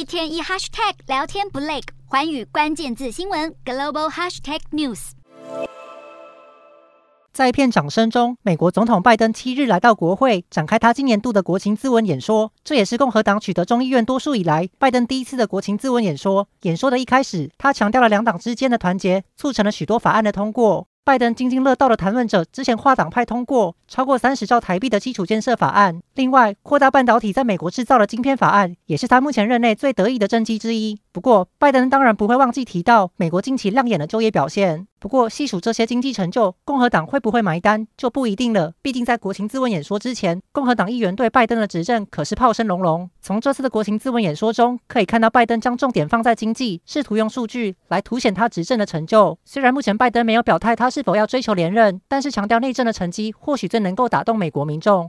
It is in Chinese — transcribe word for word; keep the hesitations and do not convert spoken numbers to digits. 一天一 hashtag 聊天不累，寰宇关键字新闻 global hashtag news。在一片掌声中，美国总统拜登七日来到国会，展开他今年度的国情咨文演说。这也是共和党取得众议院多数以来，拜登第一次的国情咨文演说。演说的一开始，他强调了两党之间的团结，促成了许多法案的通过。拜登津津乐道的谈论着之前跨党派通过超过三十兆台币的基础建设法案，另外扩大半导体在美国制造的晶片法案，也是他目前任内最得意的政绩之一。不过，拜登当然不会忘记提到美国近期亮眼的就业表现。不过，细数这些经济成就，共和党会不会买单就不一定了。毕竟，在国情咨文演说之前，共和党议员对拜登的执政可是炮声隆隆。从这次的国情咨文演说中，可以看到拜登将重点放在经济，试图用数据来凸显他执政的成就。虽然目前拜登没有表态他是否要追求连任，但是强调内政的成绩或许最能够打动美国民众。